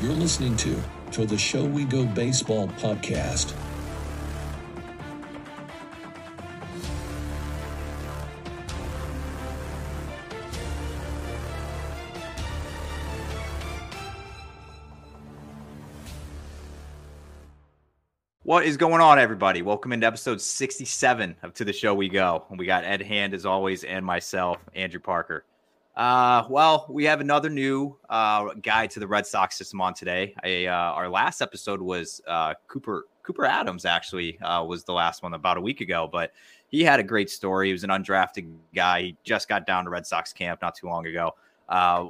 You're listening to the Show We Go Baseball Podcast. What is going on, everybody? Welcome into episode 67 of To the Show We Go. And we got Ed Hand, as always, and myself, Andrew Parker. Well, we have another new guide to the Red Sox system on today. Our last episode was Cooper Adams, actually, was the last one about a week ago. But he had a great story. He was an undrafted guy. He just got down to Red Sox camp not too long ago.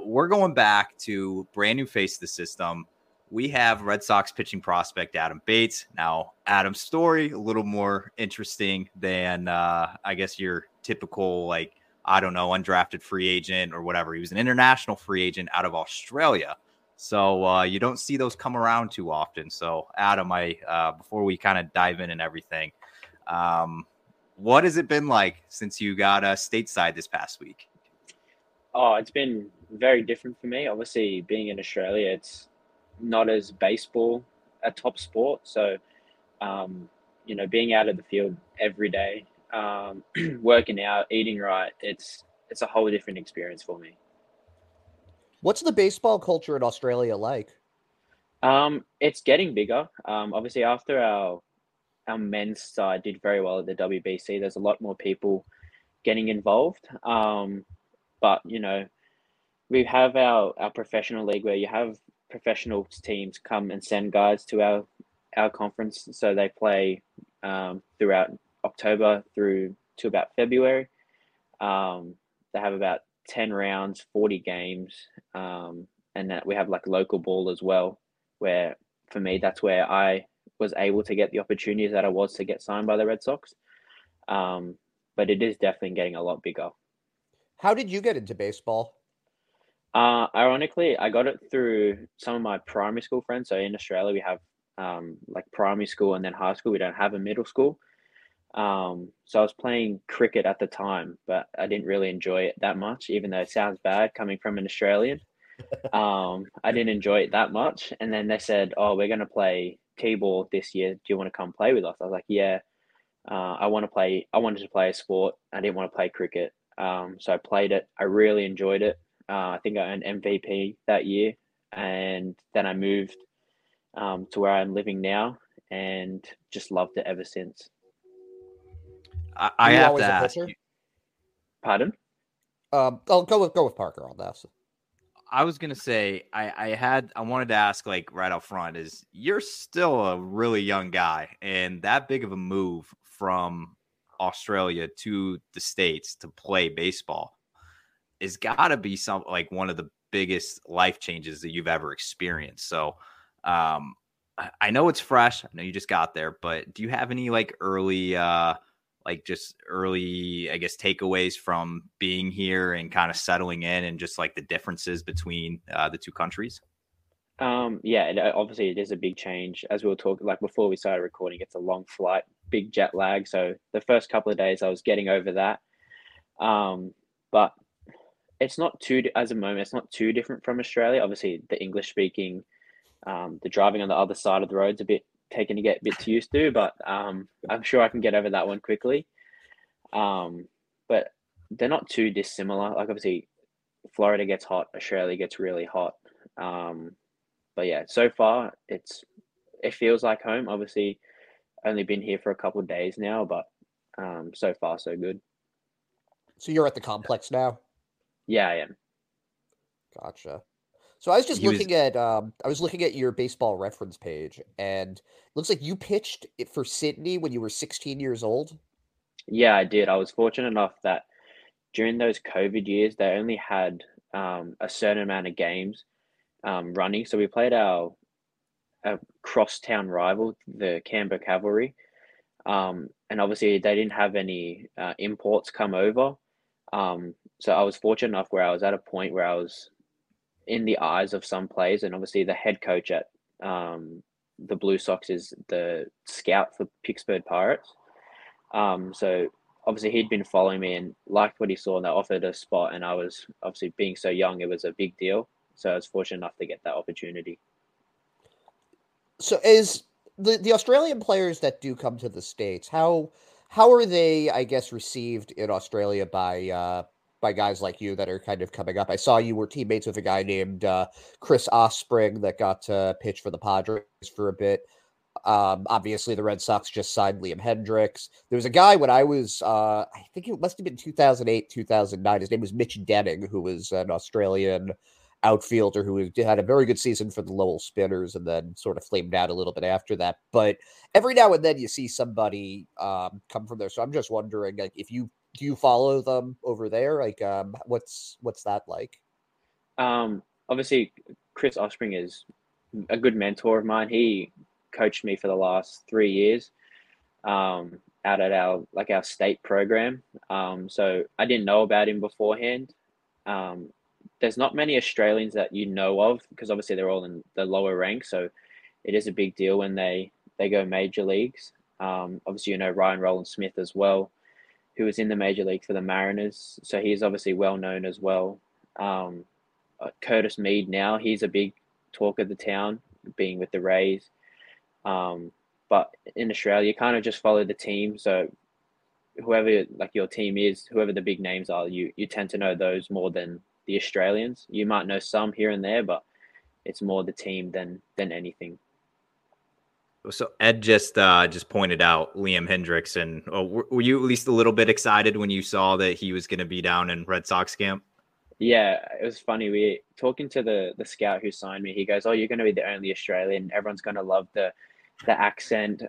We're going back to brand new face of the system. We have Red Sox pitching prospect Adam Bates. Now, Adam's story, a little more interesting than, I guess, your typical, like, I don't know, undrafted free agent or whatever. He was an international free agent out of Australia. So you don't see those come around too often. So, Adam, I before we kind of dive in and everything, what has it been like since you got stateside this past week? Oh, it's been very different for me. Obviously, being in Australia, it's not as baseball a top sport, so you know, being out of the field every day, working out, eating right, it's a whole different experience for me. What's the baseball culture in Australia like? It's getting bigger. Obviously, after our men's side did very well at the WBC, there's a lot more people getting involved. But you know, we have our professional league where you have professional teams come and send guys to our conference, so they play throughout October through to about February. They have about 10 rounds, 40 games, and that we have like local ball as well, where for me that's where I was able to get the opportunities that I was to get signed by the Red Sox. But it is definitely getting a lot bigger. How did you get into baseball? Ironically, I got it through some of my primary school friends. So in Australia, we have like primary school and then high school. We don't have a middle school. So I was playing cricket at the time, but I didn't really enjoy it that much, even though it sounds bad coming from an Australian. I didn't enjoy it that much. And then they said, oh, we're going to play T-ball this year. Do you want to come play with us? I was like, yeah, I wanted to play a sport. I didn't want to play cricket. So I played it. I really enjoyed it. I think I earned MVP that year, and then I moved to where I'm living now, and just loved it ever since. I have to ask you. Pardon? I'll go with Parker on that. I was gonna say I wanted to ask, like, right up front, is you're still a really young guy, and that big of a move from Australia to the States to play baseball is got to be something like one of the biggest life changes that you've ever experienced. So I know it's fresh. I know you just got there, but do you have any like early, I guess, takeaways from being here and kind of settling in and just like the differences between the two countries? Obviously it is a big change. As we were talking, like before we started recording, it's a long flight, big jet lag. So the first couple of days I was getting over that. But it's not too, as a moment, it's not too different from Australia. Obviously, the English speaking, the driving on the other side of the road's a bit used to, but I'm sure I can get over that one quickly. But they're not too dissimilar. Like obviously, Florida gets hot, Australia gets really hot. But yeah, so far it feels like home. Obviously, only been here for a couple of days now, but so far so good. So you're at the complex now? Yeah, I am. Gotcha. So I was looking at your baseball reference page, and it looks like you pitched it for Sydney when you were 16 years old. Yeah, I did. I was fortunate enough that during those COVID years, they only had a certain amount of games running. So we played our crosstown rival, the Canberra Cavalry. And obviously they didn't have any imports come over. So I was fortunate enough where I was at a point where I was in the eyes of some players, and obviously the head coach at the Blue Sox is the scout for Pittsburgh Pirates. So obviously he'd been following me and liked what he saw, and they offered a spot, and I was obviously being so young, it was a big deal. So I was fortunate enough to get that opportunity. So is the Australian players that do come to the States, how are they, I guess, received in Australia by guys like you that are kind of coming up? I saw you were teammates with a guy named Chris Oxspring that got to pitch for the Padres for a bit. Obviously, the Red Sox just signed Liam Hendricks. There was a guy when I was, I think it must have been 2008, 2009. His name was Mitch Denning, who was an Australian outfielder who had a very good season for the Lowell Spinners and then sort of flamed out a little bit after that. But every now and then you see somebody come from there. So I'm just wondering, like, if you do you follow them over there? Like, what's that like? Obviously, Chris Oxspring is a good mentor of mine. He coached me for the last 3 years out at our state program. So I didn't know about him beforehand. There's not many Australians that you know of because obviously they're all in the lower ranks. So it is a big deal when they go major leagues. Obviously, you know, Ryan Roland Smith as well, who was in the major league for the Mariners. So he's obviously well known as well. Curtis Mead now, he's a big talk of the town being with the Rays. But in Australia, you kind of just follow the team. So whoever like your team is, whoever the big names are, you tend to know those more than the Australians. You might know some here and there, but it's more the team than anything. So Ed just pointed out Liam Hendricks, and were you at least a little bit excited when you saw that he was going to be down in Red Sox camp? Yeah, it was funny. We talking to the scout who signed me. He goes, "Oh, you're going to be the only Australian. Everyone's going to love the accent."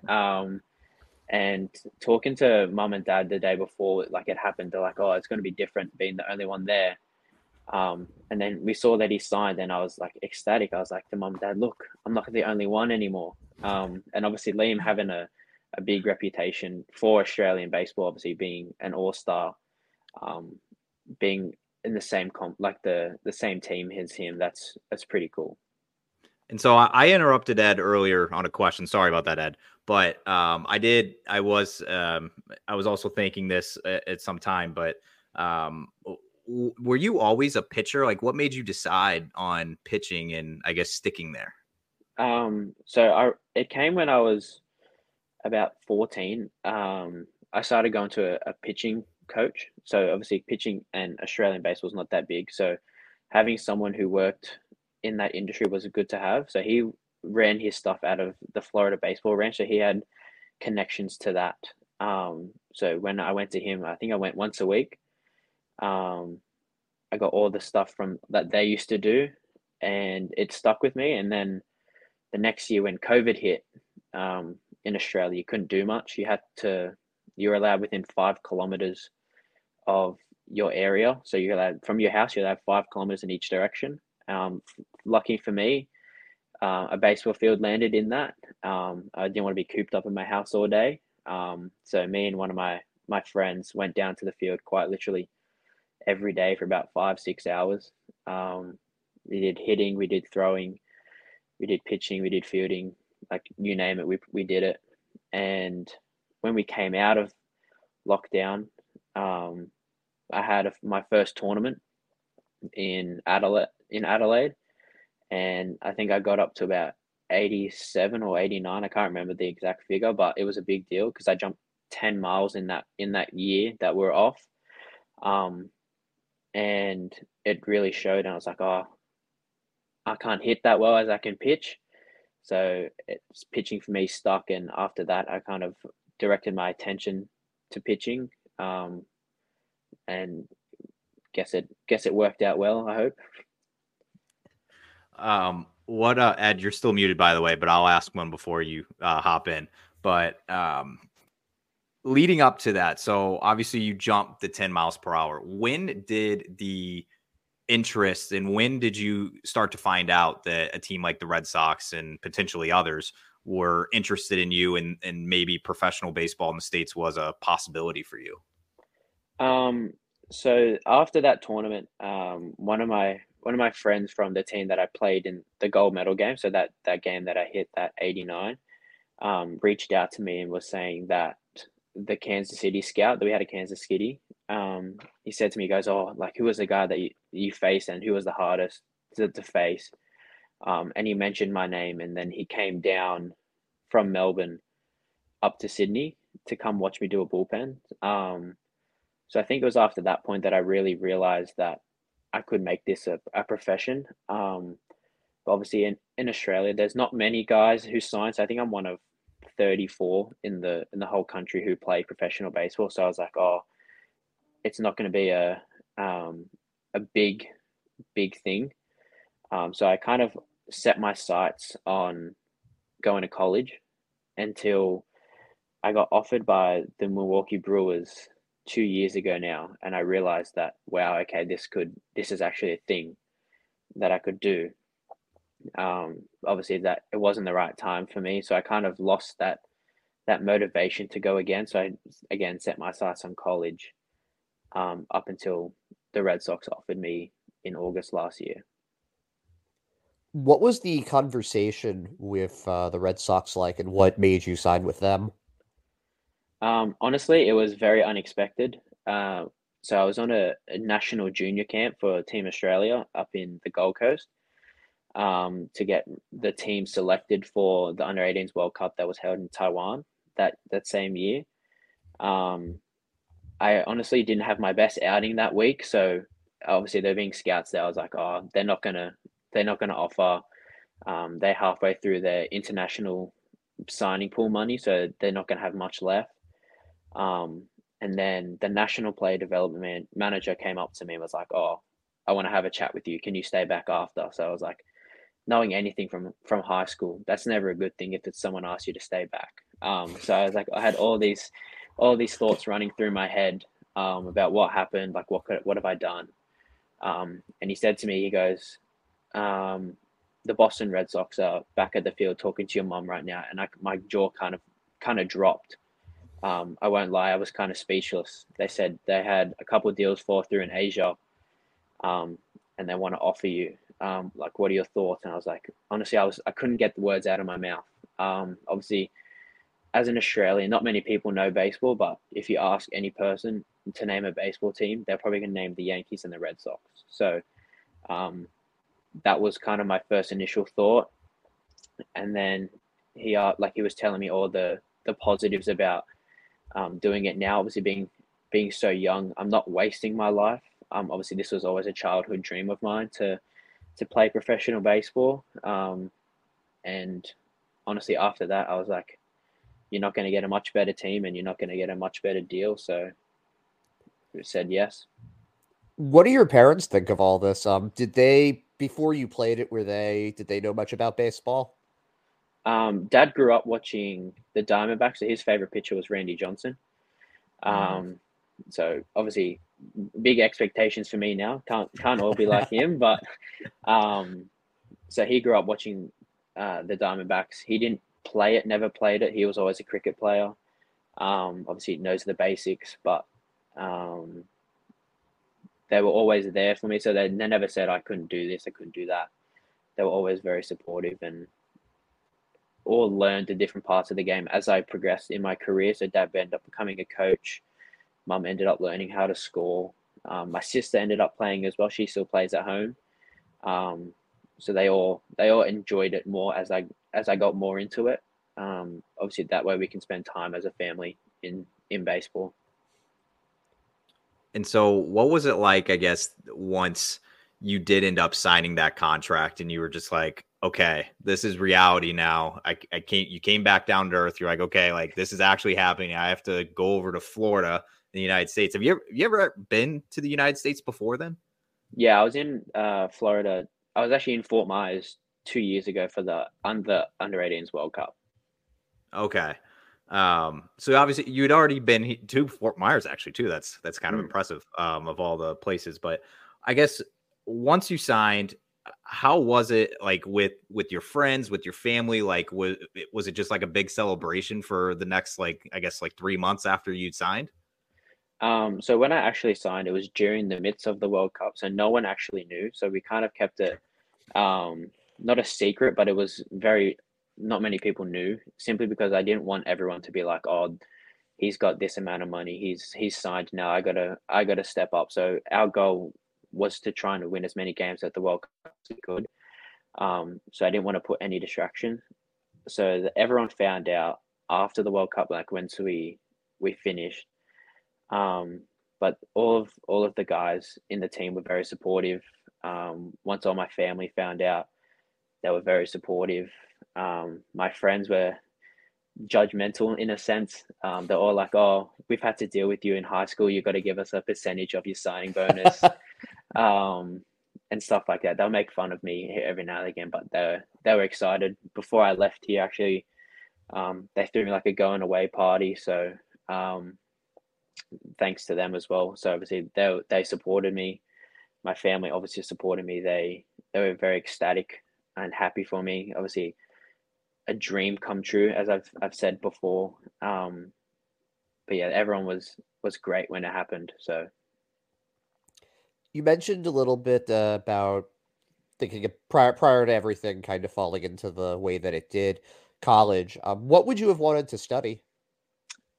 And talking to mum and dad the day before, like it happened, they're like, "Oh, it's going to be different being the only one there." And then we saw that he signed, and I was like ecstatic. I was like to mum and dad, "Look, I'm not the only one anymore." And obviously Liam having a big reputation for Australian baseball, obviously being an all-star, being in the same comp, like the same team as him, that's pretty cool. And so I interrupted Ed earlier on a question. Sorry about that, Ed. But I was also thinking this at some time. But were you always a pitcher? Like, what made you decide on pitching and I guess sticking there? So it came when I was about 14. I started going to a pitching coach. So obviously pitching and Australian baseball is not that big. So having someone who worked in that industry was good to have. So he ran his stuff out of the Florida baseball ranch. So he had connections to that. So when I went to him, I think I went once a week. I got all the stuff from that they used to do, and it stuck with me. And then the next year when COVID hit, in Australia, you couldn't do much. You were allowed within 5 kilometers of your area. So you're allowed from your house, you're allowed 5 kilometers in each direction. Lucky for me, a baseball field landed in that. I didn't want to be cooped up in my house all day. So me and one of my friends went down to the field quite literally every day for about 5-6 hours. We did hitting, we did throwing, we did pitching, we did fielding, like you name it, we did it. And when we came out of lockdown, I had my first tournament in Adelaide, and I think I got up to about 87 or 89. I can't remember the exact figure, but it was a big deal because I jumped 10 miles in that year that we're off. And it really showed, and I was like, "Oh, I can't hit that well as I can pitch." So it's pitching for me stuck, and after that, I kind of directed my attention to pitching, and guess it worked out well, I hope. Ed, you're still muted, by the way, but I'll ask one before you hop in. But leading up to that, so obviously you jumped the 10 miles per hour. When did the interest and when did you start to find out that a team like the Red Sox and potentially others were interested in you, and maybe professional baseball in the States was a possibility for you? So after that tournament, one of my friends from the team that I played in the gold medal game, so that game that I hit, that 89, reached out to me and was saying that the Kansas City scout, that we had a Kansas City, he said to me, he goes, "Oh, like, who was the guy that you faced and who was the hardest to face?" And he mentioned my name, and then he came down from Melbourne up to Sydney to come watch me do a bullpen. So I think it was after that point that I really realized that I could make this a profession. But obviously in Australia, there's not many guys who sign. So I think I'm one of 34 in the whole country who play professional baseball. So I was like, oh, it's not going to be a big thing. So I kind of set my sights on going to college until I got offered by the Milwaukee Brewers 2 years ago now. And I realized that, wow, okay, this is actually a thing that I could do. Obviously that it wasn't the right time for me. So I kind of lost that motivation to go again. So I, again, set my sights on college up until the Red Sox offered me in August last year. What was the conversation with the Red Sox like, and what made you sign with them? Honestly, it was very unexpected. So I was on a national junior camp for Team Australia up in the Gold Coast to get the team selected for the Under-18s World Cup that was held in Taiwan that same year. I honestly didn't have my best outing that week. So obviously they're being scouts there. I was like, oh, they're not going to offer. They're halfway through their international signing pool money, so they're not going to have much left. And then the national player development manager came up to me and was like, oh, I want to have a chat with you. Can you stay back after? So I was like, knowing anything from high school, that's never a good thing if it's someone asks you to stay back. So I was like, I had all these thoughts running through my head about what happened, like what have I done? And he said to me, he goes, the Boston Red Sox are back at the field talking to your mom right now. And my jaw kind of dropped. I won't lie, I was kind of speechless. They said they had a couple of deals fall through in Asia, and they want to offer you. Like, what are your thoughts? And I was like, honestly, I couldn't get the words out of my mouth. Obviously, as an Australian, not many people know baseball, but if you ask any person to name a baseball team, they're probably going to name the Yankees and the Red Sox. So, that was kind of my first initial thought. And then he was telling me all the positives about doing it now, obviously being so young. I'm not wasting my life. Obviously, this was always a childhood dream of mine to play professional baseball. And honestly, after that, I was like, you're not going to get a much better team and you're not going to get a much better deal. So I said yes. What do your parents think of all this? Did they, before you played it, did they know much about baseball? Dad grew up watching the Diamondbacks. So his favorite pitcher was Randy Johnson. So obviously big expectations for me now. Can't all be like him, but so he grew up watching the Diamondbacks. He didn't play it, never played it. He was always a cricket player. Obviously knows the basics, but they were always there for me. So they never said I couldn't do this, I couldn't do that. They were always very supportive and all learned the different parts of the game as I progressed in my career. So Dad ended up becoming a coach. Mum ended up learning how to score. My sister ended up playing as well. She still plays at home. So they all enjoyed it more as I got more into it. Obviously that way we can spend time as a family in baseball. And so what was it like, I guess, once you did end up signing that contract and you were just like, okay, this is reality now. I can't, you came back down to earth. You're like, okay, like this is actually happening. I have to go over to Florida, the United States. Have you ever been to the United States before then? Yeah, I was in Florida. I was actually in Fort Myers 2 years ago for the Under-18s World Cup. Okay. So obviously you had already been to Fort Myers actually too. That's kind of impressive, of all the places, but I guess once you signed, how was it like with your friends, with your family? Like, was it just like a big celebration for the next, like, I guess like 3 months after you'd signed? So when I actually signed, it was during the midst of the World Cup. So no one actually knew. So we kind of kept it, not a secret, but it was not many people knew, simply because I didn't want everyone to be like, oh, he's got this amount of money. He's signed now. I gotta step up. So our goal was to try and win as many games at the World Cup as we could. So I didn't want to put any distractions. So everyone found out after the World Cup, like once we finished. But all of the guys in the team were very supportive. Once all my family found out, they were very supportive. My friends were judgmental in a sense. They're all like, "Oh, we've had to deal with you in high school. You've got to give us a percentage of your signing bonus," and stuff like that. They'll make fun of me every now and again, but they were excited. Before I left here, actually, they threw me like a going away party. So thanks to them as well. So obviously they supported me. My family obviously supported me. They were very ecstatic and happy for me. Obviously, a dream come true, as I've said before. But yeah, everyone was great when it happened. So you mentioned a little bit about thinking of prior to everything kind of falling into the way that it did, college. What would you have wanted to study?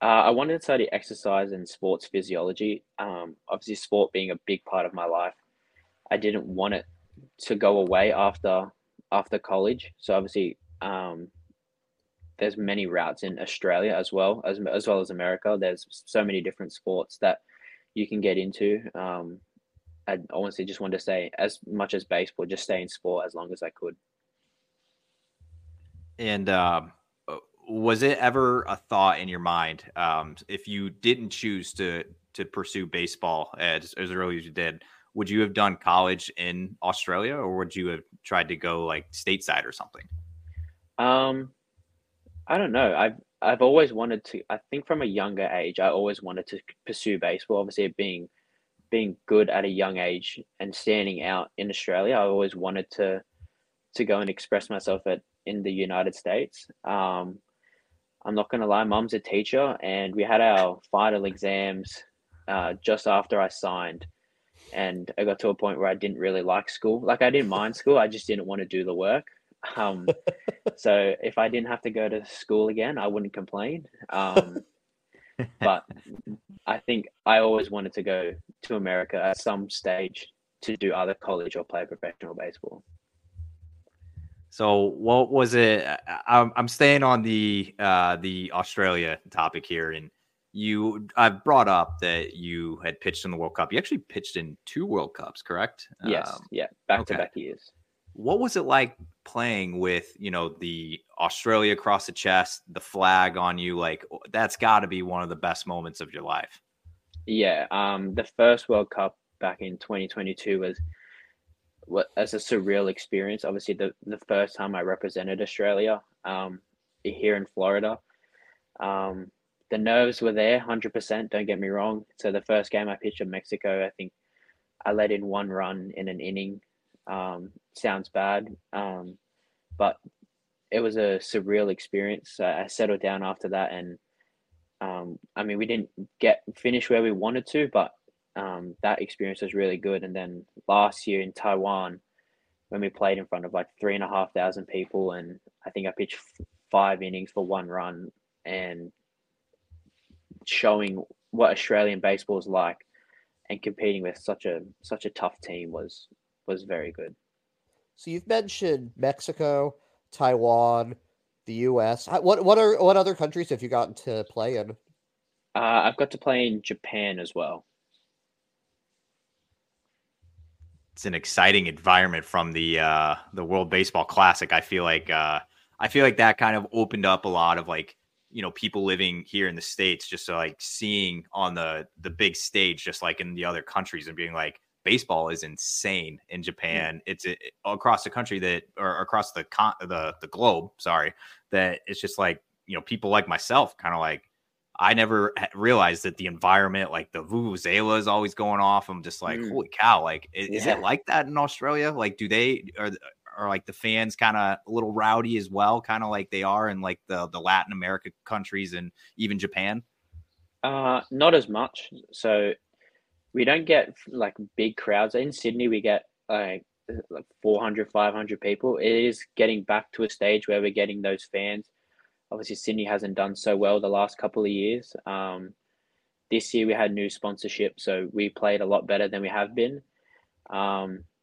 I wanted to study exercise and sports physiology. Obviously, sport being a big part of my life, I didn't want it to go away after college. So obviously, there's many routes in Australia as well as America. There's so many different sports that you can get into. I honestly just wanted to stay, as much as baseball, just stay in sport as long as I could. And was it ever a thought in your mind, if you didn't choose to pursue baseball as early as you did, would you have done college in Australia, or would you have tried to go like stateside or something? I don't know. I've always wanted to. I think from a younger age, I always wanted to pursue baseball. Obviously, being good at a young age and standing out in Australia, I always wanted to go and express myself in the United States. I'm not gonna lie, Mum's a teacher, and we had our final exams just after I signed, and I got to a point where I didn't really like school. Like, I didn't mind school, I just didn't want to do the work. So if I didn't have to go to school again, I wouldn't complain. But I think I always wanted to go to America at some stage to do either college or play professional baseball. So what was it? I'm staying on the Australia topic here, and I've brought up that you had pitched in the World Cup. You actually pitched in 2 World Cups, correct? Yes. Yeah. Back to back years. What was it like playing with, the Australia across the chest, the flag on you? Like, that's got to be one of the best moments of your life. Yeah. The first World Cup back in 2022 was a surreal experience. Obviously, the first time I represented Australia here in Florida. The nerves were there, 100%, don't get me wrong. So the first game I pitched in Mexico, I think I let in 1 run in an inning. Sounds bad, but it was a surreal experience. I settled down after that, and we didn't finish where we wanted to, but that experience was really good. And then last year in Taiwan, when we played in front of like 3,500 people, and I think I pitched 5 innings for 1 run, and showing what Australian baseball is like, and competing with such a tough team was very good. So you've mentioned Mexico, Taiwan, the U.S. What other countries have you gotten to play in? I've got to play in Japan as well. It's an exciting environment from the World Baseball Classic. I feel like that kind of opened up a lot of people living here in the States, just seeing on the big stage, just like in the other countries, and being like, baseball is insane in Japan. It's across the country across the globe. Sorry, that it's just people like myself, kind of like, I never realized that the environment, like the vuvuzela is always going off. I'm just like, holy cow! Is it like that in Australia? Like, do they are like the fans kind of a little rowdy as well, kind of like they are in like the Latin America countries and even Japan? Not as much. So we don't get like big crowds. In Sydney, we get like 400, 500 people. It is getting back to a stage where we're getting those fans. Obviously, Sydney hasn't done so well the last couple of years. This year we had new sponsorship, so we played a lot better than we have been.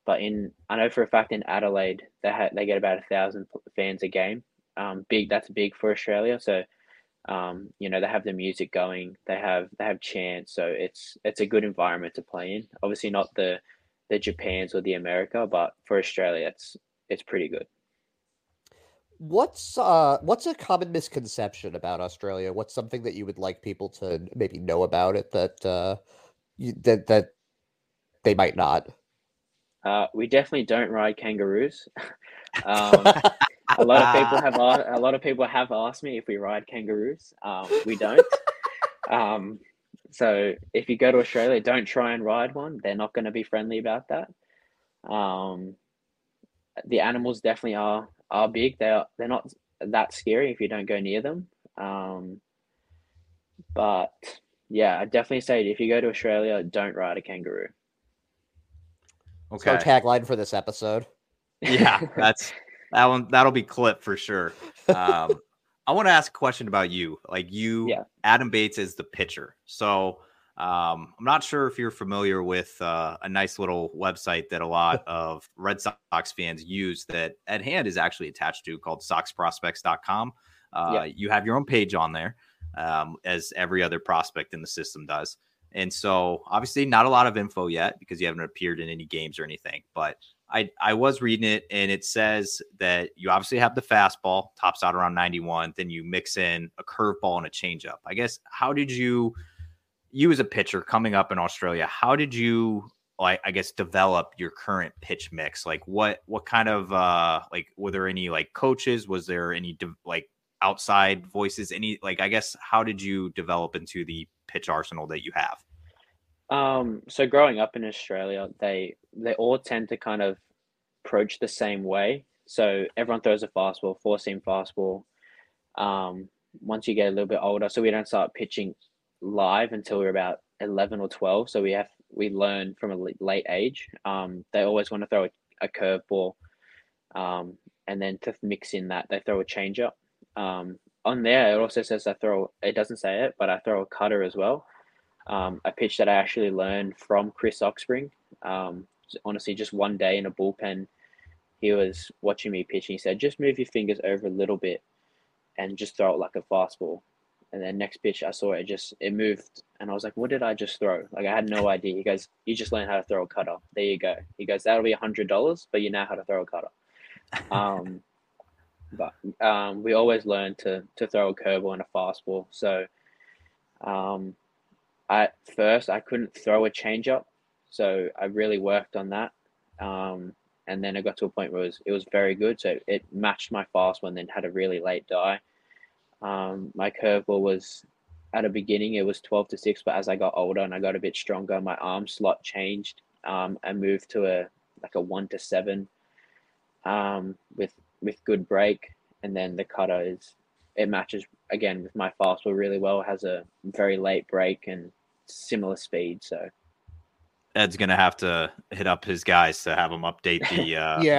But in, I know for a fact in Adelaide, they get about 1,000 fans a game. That's big for Australia. So, they have the music going, they have chants. So it's a good environment to play in. Obviously not the Japans or the America, but for Australia, it's pretty good. What's a common misconception about Australia? What's something that you would like people to maybe know about it that they might not? We definitely don't ride kangaroos. A lot of people have asked me if we ride kangaroos. We don't. So if you go to Australia, don't try and ride one. They're not going to be friendly about that. The animals definitely are big. They're not that scary if you don't go near them. But yeah, I definitely say if you go to Australia, don't ride a kangaroo. Okay. That's our tagline for this episode. Yeah, that's that one. That'll be clipped for sure. I want to ask a question about you. Adam Bates is the pitcher. So I'm not sure if you're familiar with a nice little website that a lot of Red Sox fans use that Ed Hand is actually attached to called SoxProspects.com. You have your own page on there, as every other prospect in the system does. And so obviously not a lot of info yet because you haven't appeared in any games or anything, but I was reading it and it says that you obviously have the fastball, tops out around 91. Then you mix in a curveball and a changeup. I guess, how did you as a pitcher coming up in Australia, how did you, develop your current pitch mix? Like what kind of, were there any coaches? Was there any outside voices? How did you develop into the pitch arsenal that you have? So growing up in Australia, they all tend to kind of approach the same way. So everyone throws a fastball, four-seam fastball. Once you get a little bit older, so we don't start pitching live until we're about 11 or 12. So we learn from a late age. They always want to throw a curveball, and then to mix in that, they throw a changeup. On there, it also says it doesn't say it, but I throw a cutter as well. A pitch that I actually learned from Chris Oxspring. Honestly, just one day in a bullpen, he was watching me pitch and he said, just move your fingers over a little bit and just throw it like a fastball. And then next pitch, I saw it moved. And I was like, what did I just throw? I had no idea. He goes, you just learned how to throw a cutter. There you go. He goes, that'll be $100, but you know how to throw a cutter. But we always learn to throw a curveball and a fastball. So at first I couldn't throw a changeup, so I really worked on that. And then I got to a point where it was very good. So it matched my fast one, then had a really late die. My curveball was, at a beginning, it was 12-6, but as I got older and I got a bit stronger, my arm slot changed. I moved to a 1-7 with good break, and then the cutter it matches again with my fastball really well. It has a very late break and similar speed. So Ed's gonna have to hit up his guys to have him update the. The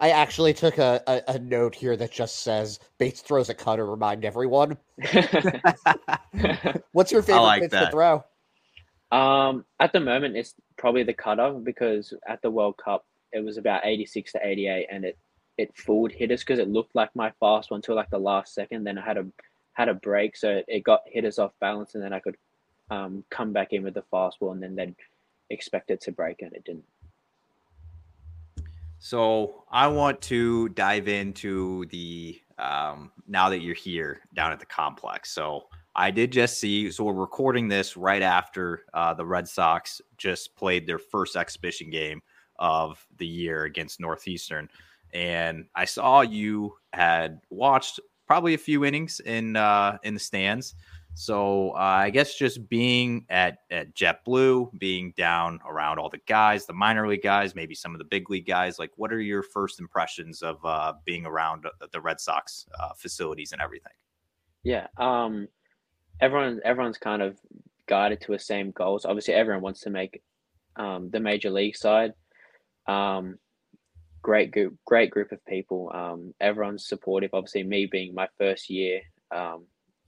I actually took a note here that just says Bates throws a cutter. Remind everyone. What's your favorite pitch to throw? At the moment, it's probably the cutter, because at the World Cup it was about 86-88, and it fooled hitters because it looked like my fast one till the last second. Then I had a break, so it got hitters off balance, and then I could come back in with the fastball, and then they'd expect it to break, and it didn't. So I want to dive into the now that you're here down at the complex. So I did just see, so we're recording this right after the Red Sox just played their first exhibition game of the year against Northeastern. And I saw you had watched probably a few innings in the stands. So I guess just being at JetBlue, being down around all the guys, the minor league guys, maybe some of the big league guys, what are your first impressions of being around the Red Sox facilities and everything? Yeah. Everyone's kind of guided to the same goals. Obviously, everyone wants to make the major league side. Great group of people. Everyone's supportive. Obviously, me being my first year,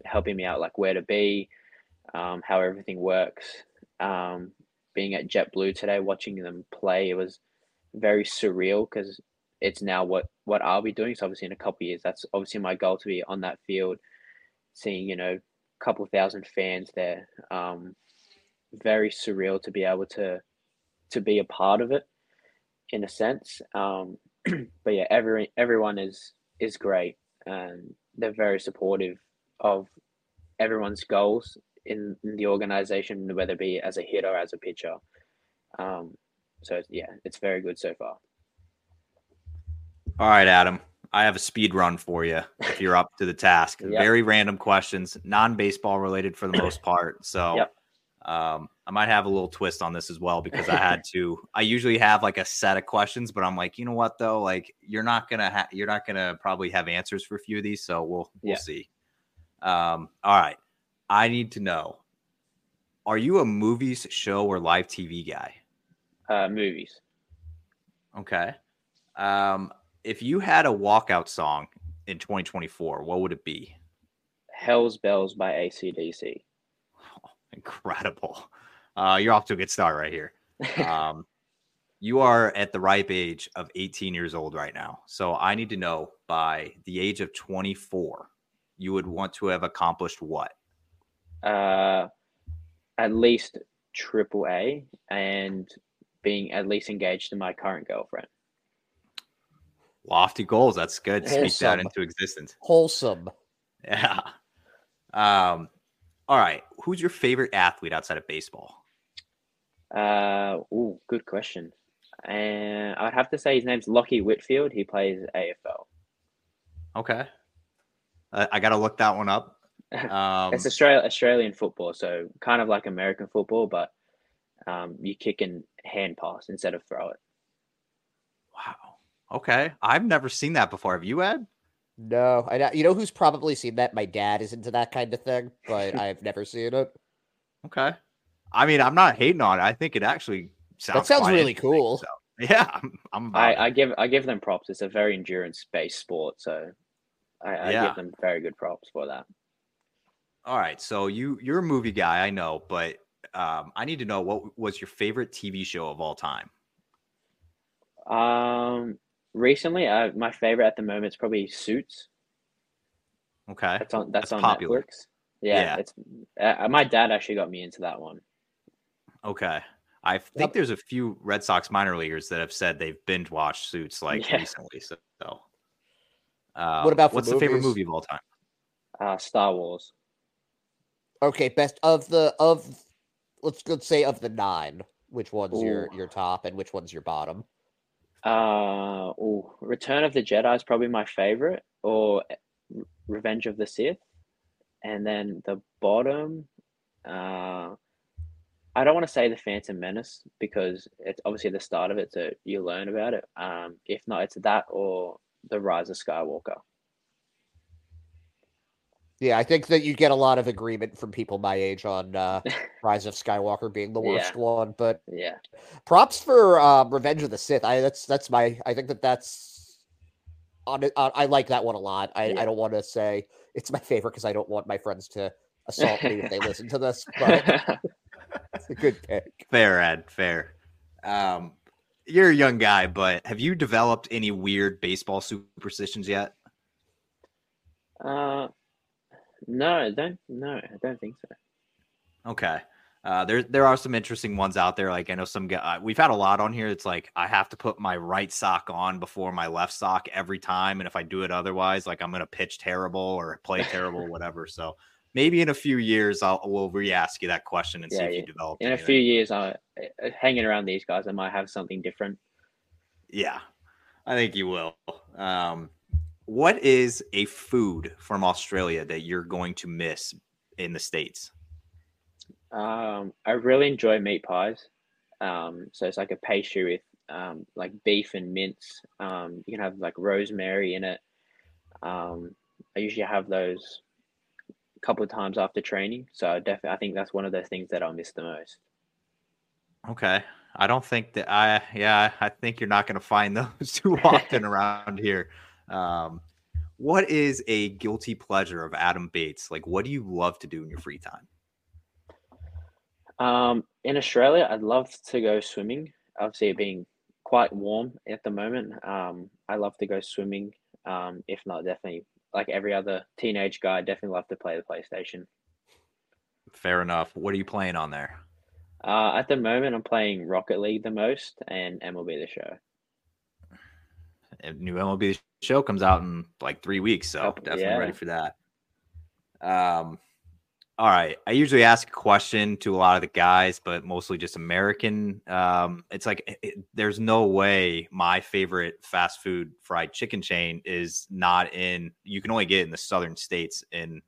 helping me out where to be, how everything works. Being at JetBlue today, watching them play, it was very surreal because it's now what I'll be doing. So obviously in a couple of years, that's obviously my goal, to be on that field, seeing, you know, a couple thousand fans there. Very surreal to be able to be a part of it in a sense. But yeah, everyone is great, and they're very supportive of everyone's goals in the organization, whether it be as a hitter or as a pitcher. So yeah, it's very good so far. All right, Adam, I have a speed run for you if you're up to the task. Yep. Very random questions, non-baseball related for the most part. So yep. I might have a little twist on this as well, because I usually have like a set of questions, but I'm like, you know what though? Like you're not going to probably have answers for a few of these. So we'll see. All right. I need to know, are you a movies, show, or live TV guy? Movies. Okay. If you had a walkout song in 2024, what would it be? Hell's Bells by AC/DC. Oh, incredible. You're off to a good start right here. You are at the ripe age of 18 years old right now. So I need to know, by the age of 24, you would want to have accomplished what? At least AAA and being at least engaged to my current girlfriend. Lofty goals. That's good. Speak that into existence. Wholesome. Yeah. All right. Who's your favorite athlete outside of baseball? Good question. And I'd have to say his name's Lockie Whitfield. He plays AFL. Okay. I got to look that one up. It's Australian football, so kind of like American football, but you kick and hand pass instead of throw it. Wow. Okay. I've never seen that before. Have you, Ed? No. You know who's probably seen that? My dad is into that kind of thing, but I've never seen it. Okay. I mean, I'm not hating on it. I think it actually sounds really cool. So, yeah. I give them props. It's a very endurance-based sport, so I give them very good props for that. All right. So you're a movie guy, I know, but I need to know, what was your favorite TV show of all time? Recently, my favorite at the moment is probably Suits. Okay. That's on popular. Netflix. Yeah. It's my dad actually got me into that one. Okay. I think there's a few Red Sox minor leaguers that have said they've binge watched Suits recently. So, what about what's the favorite movie of all time? Star Wars. Okay, best of the let's say of the 9, which one's your top and which one's your bottom? Return of the Jedi is probably my favorite, or Revenge of the Sith, and then the bottom. I don't want to say the Phantom Menace because it's obviously the start of it, so you learn about it. If not, it's that or the Rise of Skywalker. Yeah, I think that you get a lot of agreement from people my age on Rise of Skywalker being the worst one, but yeah, props for Revenge of the Sith. I like that one a lot. I don't want to say it's my favorite because I don't want my friends to assault me if they listen to this, but it's a good pick. Fair, Ed, fair. You're a young guy, but have you developed any weird baseball superstitions yet? No, I don't think so. Okay. There are some interesting ones out there. Like I know some guy, we've had a lot on here. It's like, I have to put my right sock on before my left sock every time. And if I do it otherwise, like I'm going to pitch terrible or play terrible or whatever. So maybe in a few years, we'll re-ask you that question and see if you develop in anything. A few years, hanging around these guys, I might have something different. Yeah, I think you will. What is a food from Australia that you're going to miss in the States? I really enjoy meat pies. So it's like a pastry with like beef and mince. You can have like rosemary in it. I usually have those a couple of times after training. So I think that's one of those things that I'll miss the most. Okay. I don't think that I think you're not going to find those too often around here. What is a guilty pleasure of Adam Bates? Like, what do you love to do in your free time? In Australia, I'd love to go swimming. Obviously, it being quite warm at the moment. I love to go swimming. If not, definitely like every other teenage guy, definitely love to play the PlayStation. Fair enough. What are you playing on there? At the moment, I'm playing Rocket League the most and MLB The Show. And new MLB The Show comes out in like 3 weeks, so definitely ready for that. All right. I usually ask a question to a lot of the guys, but mostly just American. It's like there's no way my favorite fast food fried chicken chain is not in. You can only get it in the southern states in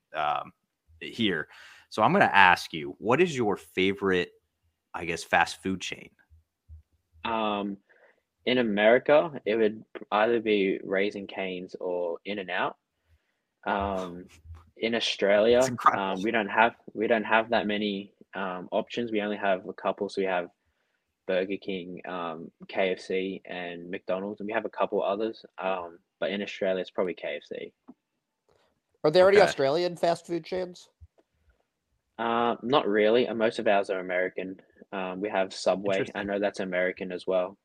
here. So I'm going to ask you, what is your favorite, I guess, fast food chain? In America, it would either be Raising Cane's or In-N-Out. In Australia, we don't have that many options. We only have a couple. So we have Burger King, KFC, and McDonald's, and we have a couple others. But in Australia, it's probably KFC. Are there any Australian fast food chains? Not really. Most of ours are American. We have Subway. I know that's American as well.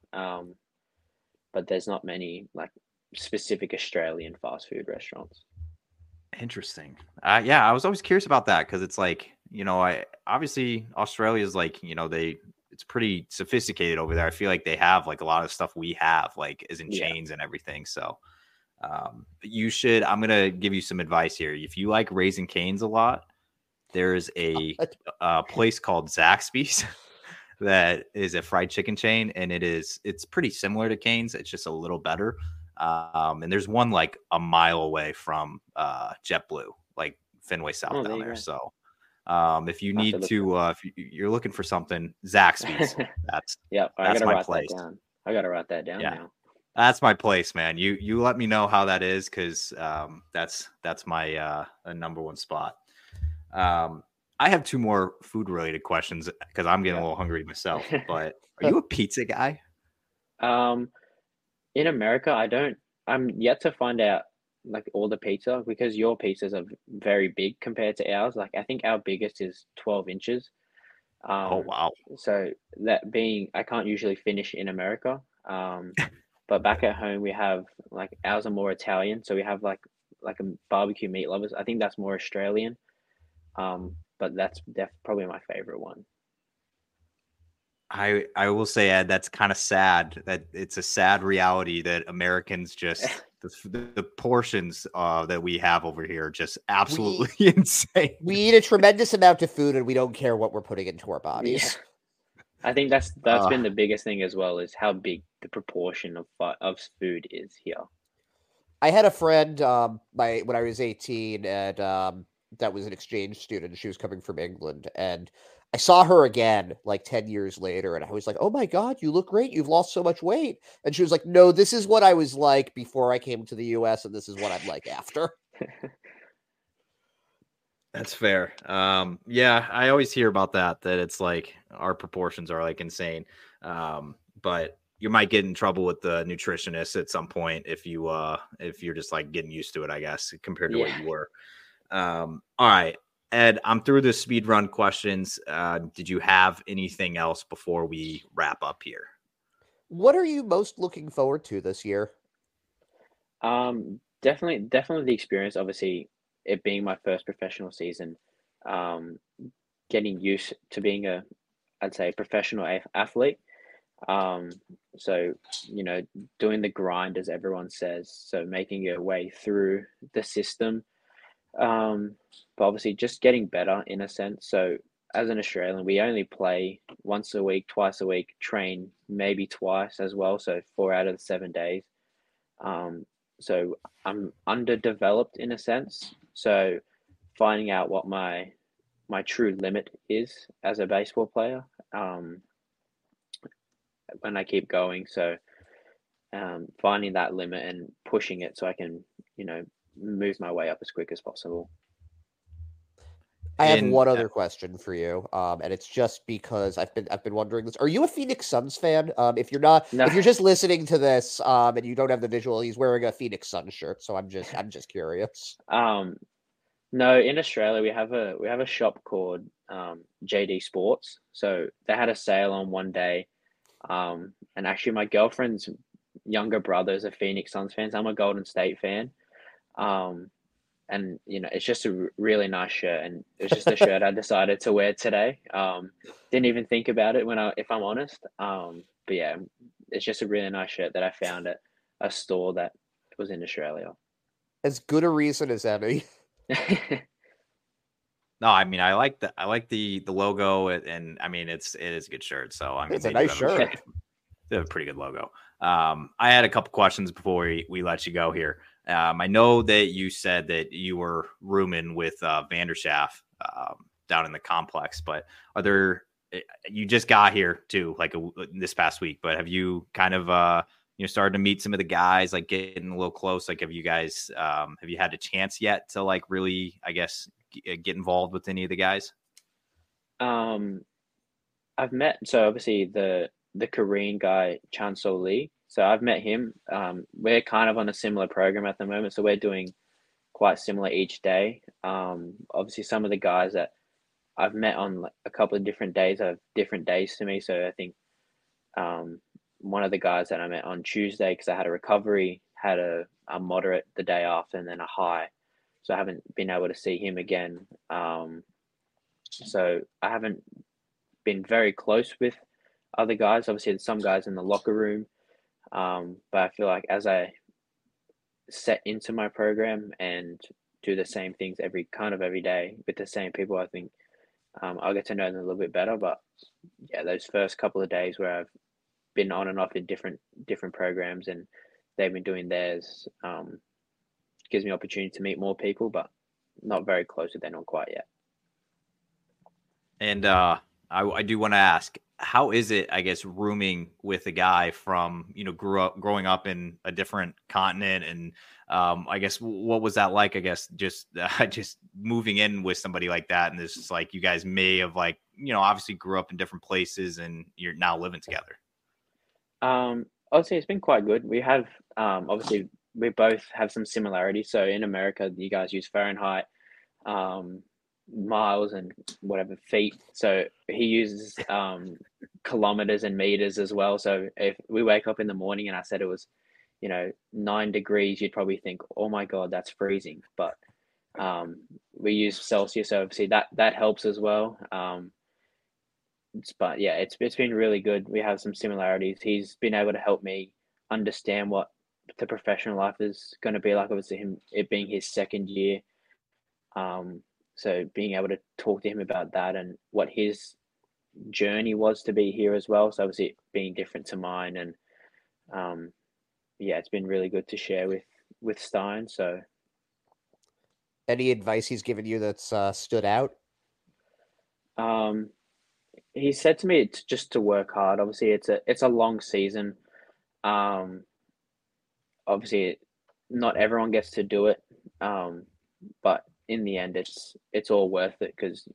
But there's not many like specific Australian fast food restaurants. Interesting. Yeah, I was always curious about that because it's like, you know, I obviously Australia is like, you know, it's pretty sophisticated over there. I feel like they have like a lot of stuff we have, like is in chains and everything. So I'm gonna give you some advice here. If you like Raising Cane's a lot, there is a place called Zaxby's that is a fried chicken chain, and it's pretty similar to Cane's. It's just a little better. And there's one like a mile away from JetBlue, like Fenway South down there. So if you need to, if you're looking for something, Zaxby's. That's my place. I gotta write that down now. That's my place, man. You let me know how that is because that's my number one spot. I have two more food related questions because I'm getting a little hungry myself. But are you a pizza guy? In America, I'm yet to find out like all the pizza because your pizzas are very big compared to ours. Like I think our biggest is 12 inches. Oh wow! So that being, I can't usually finish in America. But back at home, we have like ours are more Italian, so we have like a barbecue meat lovers. I think that's more Australian. But that's probably my favorite one. I will say, Ed, that's kind of sad that it's a sad reality that Americans just the portions that we have over here are just absolutely insane. We eat a tremendous amount of food and we don't care what we're putting into our bodies. Yeah. I think that's been the biggest thing as well is how big the proportion of food is here. I had a friend when I was 18 and that was an exchange student. She was coming from England and I saw her again like 10 years later. And I was like, oh my God, you look great. You've lost so much weight. And she was like, no, this is what I was like before I came to the US. And this is what I'm like after. That's fair. Yeah. I always hear about that it's like our proportions are like insane. But you might get in trouble with the nutritionist at some point if you're just like getting used to it, I guess, compared to what you were. All right, Ed, I'm through the speed run questions. Did you have anything else before we wrap up here? What are you most looking forward to this year? Definitely the experience, obviously it being my first professional season, getting used to being a professional athlete. So, you know, doing the grind as everyone says, so making your way through the system. But obviously just getting better in a sense. So as an Australian, we only play once a week, twice a week, train maybe twice as well. So 4 out of the 7 days. So I'm underdeveloped in a sense. So finding out what my true limit is as a baseball player, when I keep going. So, finding that limit and pushing it so I can, you know, move my way up as quick as possible. I have one other question for you, and it's just because I've been wondering this. Are you a Phoenix Suns fan? If you're not, no. If you're just listening to this, and you don't have the visual, he's wearing a Phoenix Suns shirt. So I'm just curious. No, in Australia we have a shop called JD Sports. So they had a sale on one day, And actually my girlfriend's younger brother's a Phoenix Suns fan. So I'm a Golden State fan. And you know, it's just a really nice shirt, and it's just a shirt I decided to wear today. Didn't even think about it if I'm honest. But yeah, it's just a really nice shirt that I found at a store that was in Australia. As good a reason as any. No, I mean, I like the logo, and I mean, it is a good shirt. So I mean, it's a nice shirt. They have a pretty good logo. I had a couple questions before we let you go here. I know that you said that you were rooming with Vanderschaaf down in the complex, but you just got here too, like this past week, but have you kind of started to meet some of the guys, like getting a little close? Like, have you guys, have you had a chance yet to like really, I guess, get involved with any of the guys? I've met, so obviously the Korean guy, Chansol Lee. So I've met him. We're kind of on a similar program at the moment. So we're doing quite similar each day. Obviously some of the guys that I've met on a couple of different days are different days to me. So I think one of the guys that I met on Tuesday, because I had a recovery, had a moderate the day after and then a high. So I haven't been able to see him again. So I haven't been very close with other guys. Obviously there's some guys in the locker room, but I feel like as I set into my program and do the same things every day with the same people, I think I'll get to know them a little bit better. But yeah, those first couple of days where I've been on and off in different programs and they've been doing theirs, gives me opportunity to meet more people, but not very close with them, not quite yet. And I do want to ask, how is it, I guess, rooming with a guy from, growing up in a different continent? And I guess, what was that like, I guess, just moving in with somebody like that? And this is like, you guys may have like, obviously grew up in different places and you're now living together. Obviously it's been quite good. We have, obviously we both have some similarities. So in America, you guys use Fahrenheit, miles and whatever feet, so he uses kilometers and meters as well. So if we wake up in the morning and I said it was 9 degrees, you'd probably think, oh my god, that's freezing, but we use Celsius, so obviously that helps as well. But yeah, it's been really good. We have some similarities. He's been able to help me understand what the professional life is going to be like, obviously it being his second year. So being able to talk to him about that and what his journey was to be here as well. So obviously being different to mine, and it's been really good to share with Stein. So any advice he's given you that's stood out? He said to me, it's just to work hard. Obviously it's a long season. Obviously not everyone gets to do it. But in the end, it's all worth it, because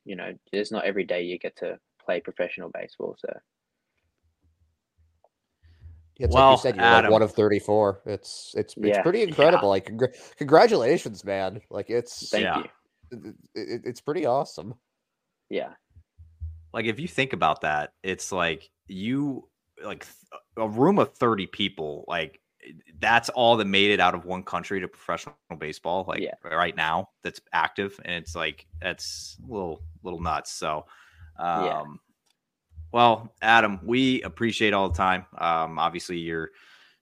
there's not every day you get to play professional baseball. So it's like you said, you're like 1 of 34. It's pretty incredible. Yeah. Like congratulations, man! Like thank you. It's pretty awesome. Yeah, like if you think about that, it's like you like a room of 30 people, like. That's all that made it out of one country to professional baseball, like right now that's active. And it's like, that's a little nuts. So, Well, Adam, we appreciate all the time. Obviously you're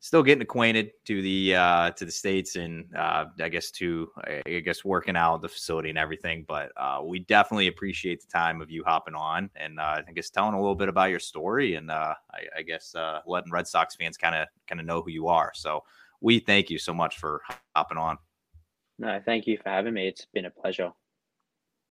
still getting acquainted to the States and, I guess working out the facility and everything, but, we definitely appreciate the time of you hopping on and, I guess telling a little bit about your story and, I guess letting Red Sox fans kind of know who you are. So we thank you so much for hopping on. No, thank you for having me. It's been a pleasure.